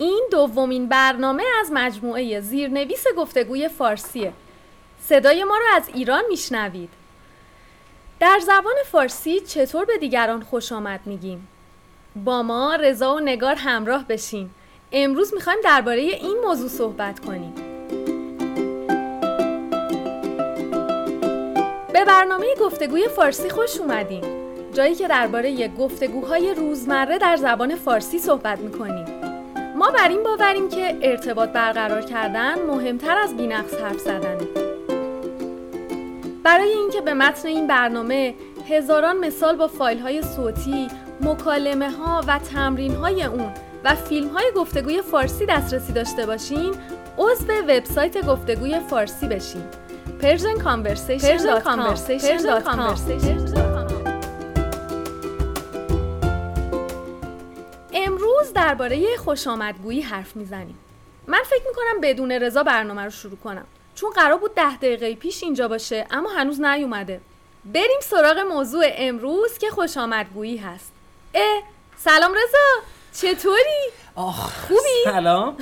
این دومین برنامه از مجموعه زیرنویس گفتگوی فارسیه. صدای ما رو از ایران میشنوید. در زبان فارسی چطور به دیگران خوش آمد میگیم؟ با ما رضا و نگار همراه بشین. امروز میخوایم درباره این موضوع صحبت کنیم. به برنامه گفتگوی فارسی خوش اومدین، جایی که درباره گفتگوهای روزمره در زبان فارسی صحبت میکنیم. ما بر این باوریم که ارتباط برقرار کردن مهمتر از بی‌نقص حرف زدنه. برای اینکه به متن این برنامه هزاران مثال با فایل‌های صوتی، مکالمه‌ها و تمرین‌های اون و فیلم‌های گفتگوی فارسی دسترسی داشته باشین، عضو وبسایت گفتگوی فارسی بشین. PersianConversation.com. امروز درباره خوش آمدگویی حرف میزنیم. من فکر میکنم بدون رضا برنامه رو شروع کنم، چون قرار بود 10 دقیقه پیش اینجا باشه اما هنوز نیومده. بریم سراغ موضوع امروز که خوش آمدگویی هست. سلام رضا، چطوری؟ خوبی؟ سلام.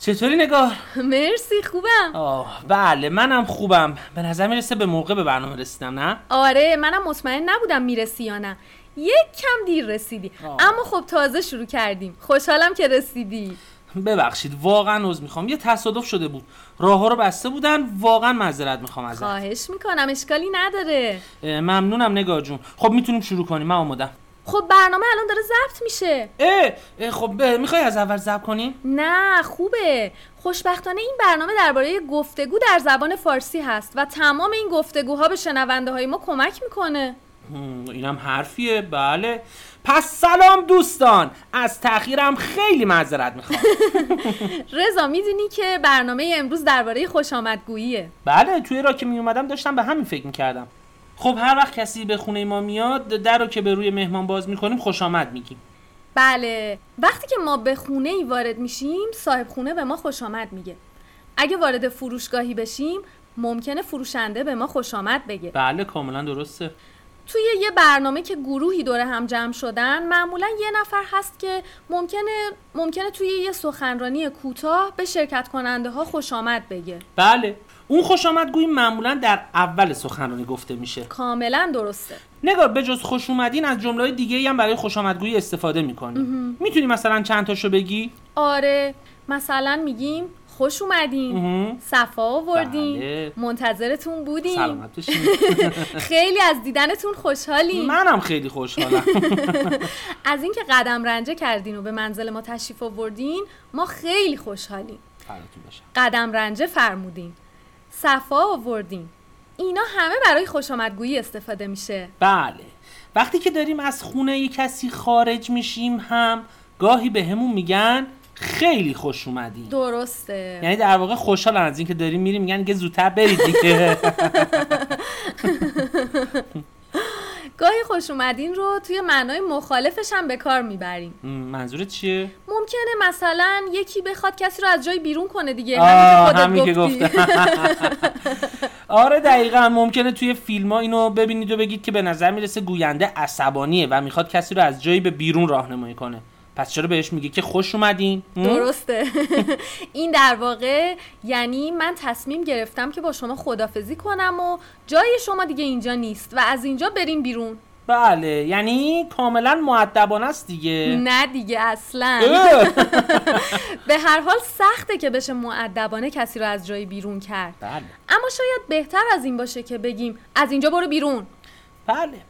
چطوری نگار؟ مرسی خوبم. بله منم خوبم. به نظر میرسه به موقع به برنامه رسیدم، نه؟ آره منم مطمئن نبودم میرسی یا نه. یک کم دیر رسیدی اما خب تازه شروع کردیم. خوشحالم که رسیدی. ببخشید واقعا عذر میخوام، یه تصادف شده بود، راه ها رو بسته بودن، واقعا معذرت میخوام ازت. خواهش میکنم، اشکالی نداره. ممنونم نگار جون. خب میتونیم شروع کنیم، من اومدم. خب برنامه الان داره ضبط میشه. خب میخوای از اول ضبط کنیم؟ نه خوبه. خوشبختانه این برنامه درباره گفتگو در زبان فارسی هست و تمام این گفتگوها به شنونده های ما کمک میکنه. اینم حرفیه. بله پس سلام دوستان، از تاخیرم خیلی معذرت میخوام. رضا میدونی که برنامه امروز درباره خوش آمدگوییه. بله توی راه که میومدم داشتم به همین فکر میکردم. خب هر وقت کسی به خونه ما میاد در رو که به روی مهمان باز میکنیم خوش آمد میگیم. بله وقتی که ما به خونه ای وارد میشیم صاحب خونه به ما خوش آمد میگه. اگه وارد فروشگاهی بشیم ممکنه فروشنده به ما خوش آمد بگه. بله کاملا درسته. توی یه برنامه که گروهی دوره هم جمع شدن معمولا یه نفر هست که ممکنه توی یه سخنرانی کوتاه به شرکت کننده ها خوش آمد بگه. بله اون خوش آمدگویی معمولا در اول سخنرانی گفته میشه. کاملا درسته. نگار به جز خوش اومدین از جمله‌های دیگه‌ای هم برای خوش آمدگویی استفاده می‌کنیم. میتونی مثلا چند تاشو بگی؟ آره مثلا میگیم خوش اومدین، صفا آوردین، بله. منتظرتون بودیم، سلامت باشین. خیلی از دیدنتون خوشحالیم. منم خیلی خوشحالم. از اینکه قدم رنجه کردین و به منزل ما تشریف آوردین ما خیلی خوشحالیم. قدم رنجه فرمودین، صفا آوردین، اینا همه برای خوش آمدگویی استفاده میشه. بله وقتی که داریم از خونه یک کسی خارج میشیم هم گاهی به همون میگن خیلی خوش اومدی. درسته. یعنی در واقع خوشحالن از اینکه داریم میریم، میگن که زودتر برید دیگه. گاهی خوش اومدین رو توی معنای مخالفش هم به کار میبریم. منظورت چیه؟ ممکنه مثلا یکی بخواد کسی رو از جای بیرون کنه دیگه. همین که گفتم. آره دقیقاً. ممکنه توی فیلم‌ها اینو ببینید و بگید که به نظر میرسه گوینده عصبانیه و میخواد کسی رو از جایی به بیرون راهنمایی کنه. پس چرا بهش میگه که خوش اومدین؟ درسته. این در واقع یعنی من تصمیم گرفتم که با شما خدافزی کنم و جای شما دیگه اینجا نیست و از اینجا بریم بیرون. بله یعنی کاملا مؤدبانه است دیگه. نه دیگه اصلا. به هر حال سخته که بشه مؤدبانه کسی رو از جای بیرون کرد. بله. اما شاید بهتر از این باشه که بگیم از اینجا برو بیرون. بله.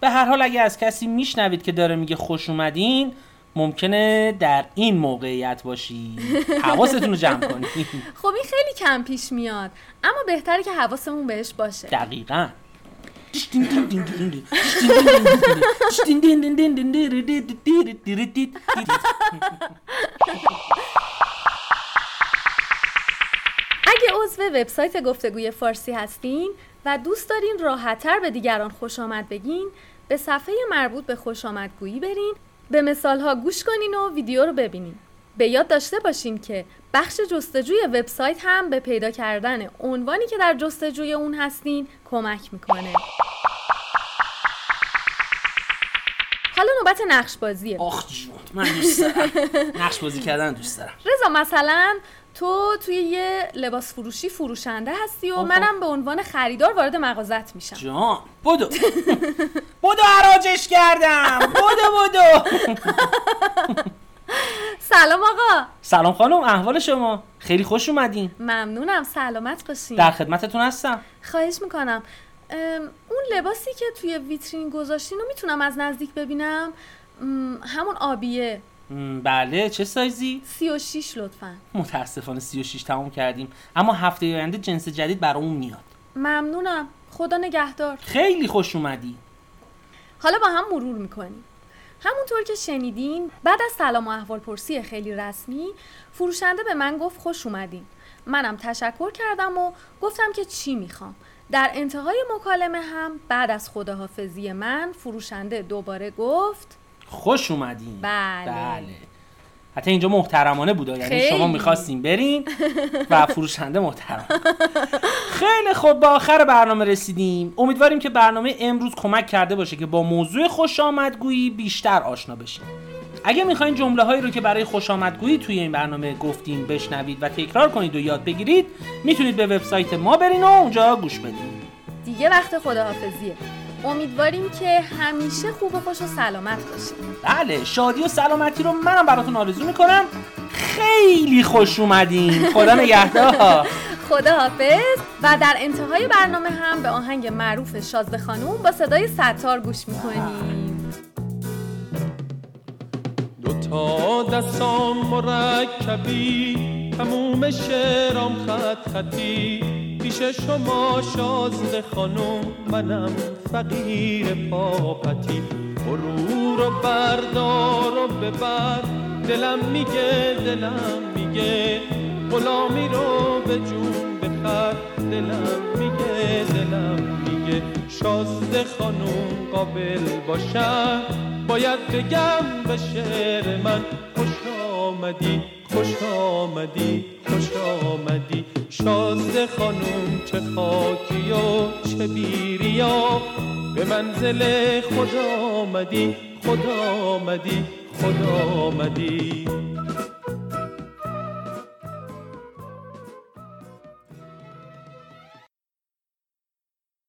به هر حال اگه از کسی میشنوید که داره میگه خوش اومدین ممکنه در این موقعیت باشی، حواستون رو جمع کنید. خب این خیلی کم پیش میاد اما بهتره که حواسمون بهش باشه. دقیقاً. اگه عضو وبسایت گفتگوی فارسی هستین و دوست دارین راحت‌تر به دیگران خوش آمد بگین، به صفحه مربوط به خوش آمدگویی برین، به مثال‌ها گوش کنین و ویدیو رو ببینین. به یاد داشته باشین که بخش جستجوی وبسایت هم به پیدا کردن عنوانی که در جستجوی اون هستین کمک میکنه. حالا نوبت نقش بازیه. آخ جون من دوست دارم نقش بازی کردن، دوست دارم. رضا مثلا تو توی یه لباس فروشی فروشنده هستی و منم به عنوان خریدار وارد مغازت میشم. جان بودو حراجش کردم. بودو سلام آقا. سلام خانم، احوال شما؟ خیلی خوش اومدین. ممنونم، سلامت باشین. در خدمتتون هستم. خواهش میکنم. اون لباسی که توی ویترین گذاشتین رو میتونم از نزدیک ببینم؟ همون آبیه. بله، چه سایزی؟ 36 لطفاً. متاسفانه 36 تمام کردیم، اما هفته آینده جنس جدید برامون میاد. ممنونم، خدا نگهدار. خیلی خوش اومدی. حالا با هم مرور میکنیم. همونطور که شنیدین، بعد از سلام و احوالپرسی خیلی رسمی، فروشنده به من گفت خوش اومدین. منم تشکر کردم و گفتم که چی میخوام. در انتهای مکالمه هم بعد از خداحافظی من، فروشنده دوباره گفت خوش اومدین. بله. حتی اینجا محترمانه بود، یعنی شما می‌خواستین برین و فروشنده محترم. خیلی خوب، با آخر برنامه رسیدیم. امیدواریم که برنامه امروز کمک کرده باشه که با موضوع خوش آمدگویی بیشتر آشنا بشین. اگه می‌خواین جمله‌هایی رو که برای خوش آمدگویی توی این برنامه گفتیم بشنوید و تکرار کنید و یاد بگیرید، میتونید به وبسایت ما برین و اونجا گوش بدید. دیگه وقت خداحافظیه. امیدواریم که همیشه خوب و خوش و سلامت باشید. بله، شادی و سلامتی رو منم براتون آرزو میکنم. خیلی خوش اومدین. خدا نگهدار. خداحافظ. و در انتهای برنامه هم به آهنگ معروف شازده خانوم با صدای ستار گوش میکنیم. دوتا دستام مرکبی، تموم شعرام خط خطی، پیش شما شازده خانم منم فقیر پاپتی. غرور رو بردار و ببر، دلم میگه غلامی رو به جون بخر، دلم میگه شازده خانم قابل باشم باید بگم به شعر من خوش آمدی شازده خانوم، چه خاکی و چه بیریا، به منزل خود آمدی.